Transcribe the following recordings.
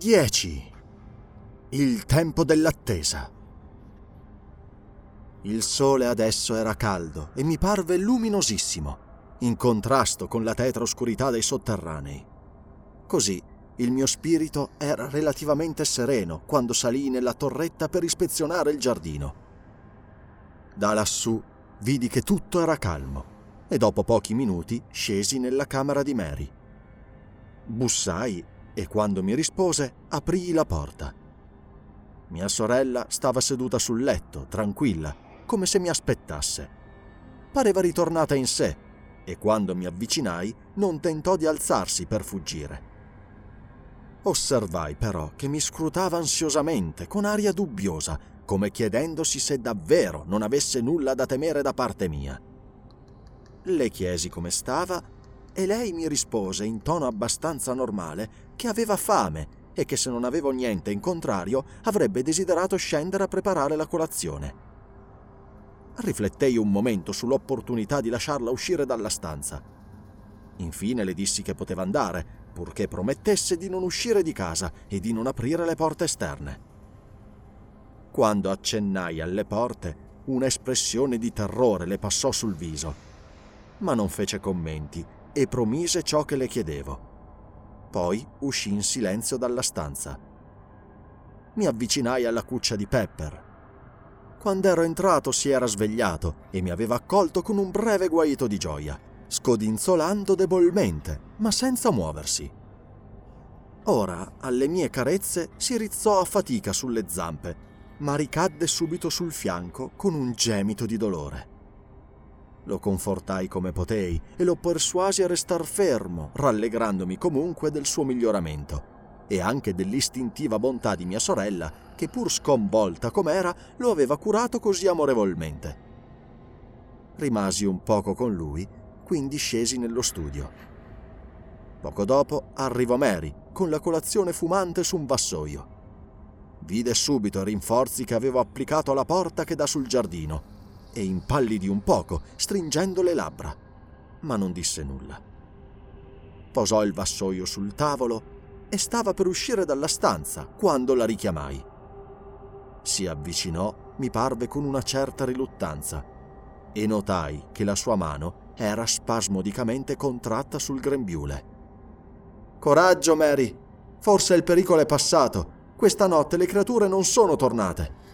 10. Il tempo dell'attesa. Il sole adesso era caldo e mi parve luminosissimo, in contrasto con la tetra oscurità dei sotterranei. Così il mio spirito era relativamente sereno quando salii nella torretta per ispezionare il giardino. Da lassù vidi che tutto era calmo e dopo pochi minuti scesi nella camera di Mary. Bussai e quando mi rispose aprii la porta. Mia sorella stava seduta sul letto, tranquilla, come se mi aspettasse. Pareva ritornata in sé e quando mi avvicinai non tentò di alzarsi per fuggire. Osservai però che mi scrutava ansiosamente, con aria dubbiosa, come chiedendosi se davvero non avesse nulla da temere da parte mia. Le chiesi come stava e lei mi rispose in tono abbastanza normale che aveva fame e che se non avevo niente in contrario avrebbe desiderato scendere a preparare la colazione. Riflettei un momento sull'opportunità di lasciarla uscire dalla stanza. Infine le dissi che poteva andare, purché promettesse di non uscire di casa e di non aprire le porte esterne. Quando accennai alle porte, un'espressione di terrore le passò sul viso, ma non fece commenti e promise ciò che le chiedevo. Poi uscì in silenzio dalla stanza. Mi avvicinai alla cuccia di Pepper. Quando ero entrato si era svegliato e mi aveva accolto con un breve guaito di gioia, scodinzolando debolmente, ma senza muoversi. Ora, alle mie carezze, si rizzò a fatica sulle zampe, ma ricadde subito sul fianco con un gemito di dolore. Lo confortai come potei e lo persuasi a restar fermo, rallegrandomi comunque del suo miglioramento e anche dell'istintiva bontà di mia sorella che, pur sconvolta com'era, lo aveva curato così amorevolmente. Rimasi un poco con lui, quindi scesi nello studio. Poco dopo arrivò Mary con la colazione fumante su un vassoio. Vide subito i rinforzi che avevo applicato alla porta che dà sul giardino e impallidì un poco, stringendo le labbra, ma non disse nulla. Posò il vassoio sul tavolo e stava per uscire dalla stanza quando la richiamai. Si avvicinò, mi parve con una certa riluttanza, e notai che la sua mano era spasmodicamente contratta sul grembiule. «Coraggio, Mary! Forse il pericolo è passato. Questa notte le creature non sono tornate!»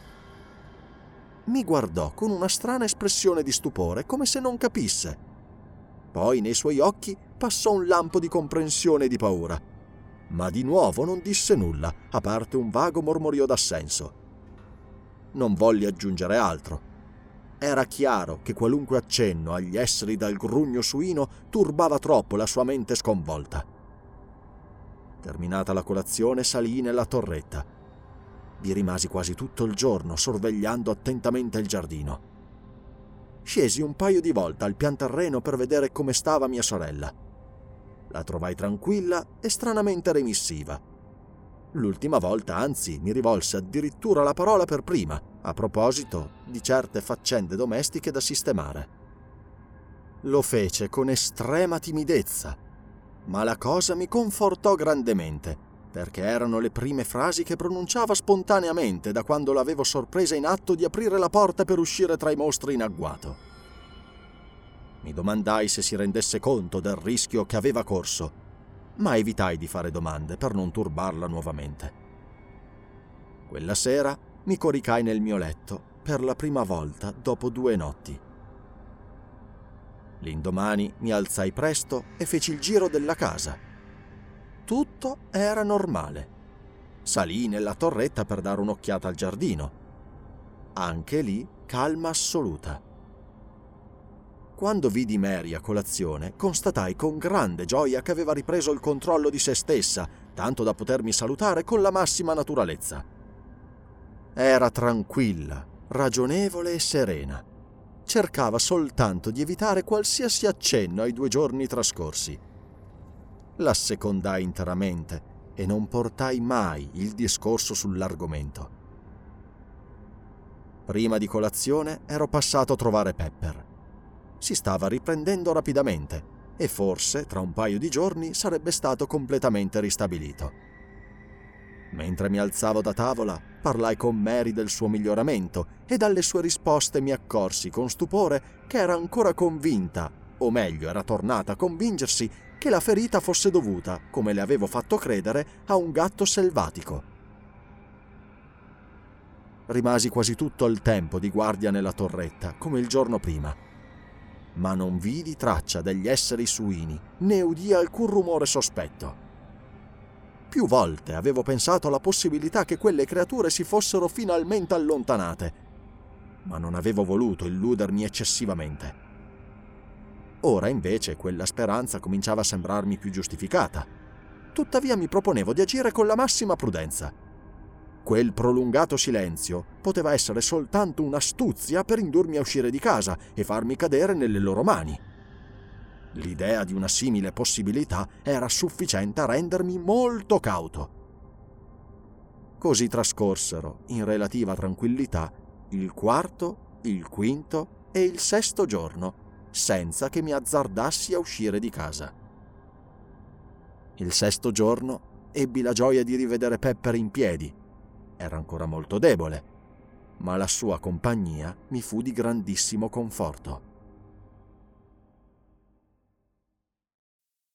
Mi guardò con una strana espressione di stupore, come se non capisse. Poi nei suoi occhi passò un lampo di comprensione e di paura, ma di nuovo non disse nulla, a parte un vago mormorio d'assenso. Non volli aggiungere altro. Era chiaro che qualunque accenno agli esseri dal grugno suino turbava troppo la sua mente sconvolta. Terminata la colazione, salii nella torretta. Vi rimasi quasi tutto il giorno sorvegliando attentamente il giardino. Scesi un paio di volte al pianterreno per vedere come stava mia sorella. La trovai tranquilla e stranamente remissiva. L'ultima volta, anzi, mi rivolse addirittura la parola per prima, a proposito di certe faccende domestiche da sistemare. Lo fece con estrema timidezza, ma la cosa mi confortò grandemente, perché erano le prime frasi che pronunciava spontaneamente da quando l'avevo sorpresa in atto di aprire la porta per uscire tra i mostri in agguato. Mi domandai se si rendesse conto del rischio che aveva corso, ma evitai di fare domande per non turbarla nuovamente. Quella sera mi coricai nel mio letto per la prima volta dopo 2 notti. L'indomani mi alzai presto e feci il giro della casa. Tutto era normale. Salii nella torretta per dare un'occhiata al giardino. Anche lì calma assoluta. Quando vidi Mary a colazione, constatai con grande gioia che aveva ripreso il controllo di se stessa, tanto da potermi salutare con la massima naturalezza. Era tranquilla, ragionevole e serena. Cercava soltanto di evitare qualsiasi accenno ai 2 giorni trascorsi. L'assecondai interamente e non portai mai il discorso sull'argomento. Prima di colazione ero passato a trovare Pepper. Si stava riprendendo rapidamente e forse tra un paio di giorni sarebbe stato completamente ristabilito. Mentre mi alzavo da tavola, parlai con Mary del suo miglioramento e dalle sue risposte mi accorsi con stupore che era ancora convinta, o meglio era tornata a convincersi, che la ferita fosse dovuta, come le avevo fatto credere, a un gatto selvatico. Rimasi quasi tutto il tempo di guardia nella torretta, come il giorno prima, ma non vidi traccia degli esseri suini, né udii alcun rumore sospetto. Più volte avevo pensato alla possibilità che quelle creature si fossero finalmente allontanate, ma non avevo voluto illudermi eccessivamente. Ora invece quella speranza cominciava a sembrarmi più giustificata. Tuttavia mi proponevo di agire con la massima prudenza. Quel prolungato silenzio poteva essere soltanto un'astuzia per indurmi a uscire di casa e farmi cadere nelle loro mani. L'idea di una simile possibilità era sufficiente a rendermi molto cauto. Così trascorsero, in relativa tranquillità, il 4, il 5 e il 6 giorno, senza che mi azzardassi a uscire di casa. Il 6 giorno ebbi la gioia di rivedere Pepper in piedi. Era ancora molto debole, ma la sua compagnia mi fu di grandissimo conforto.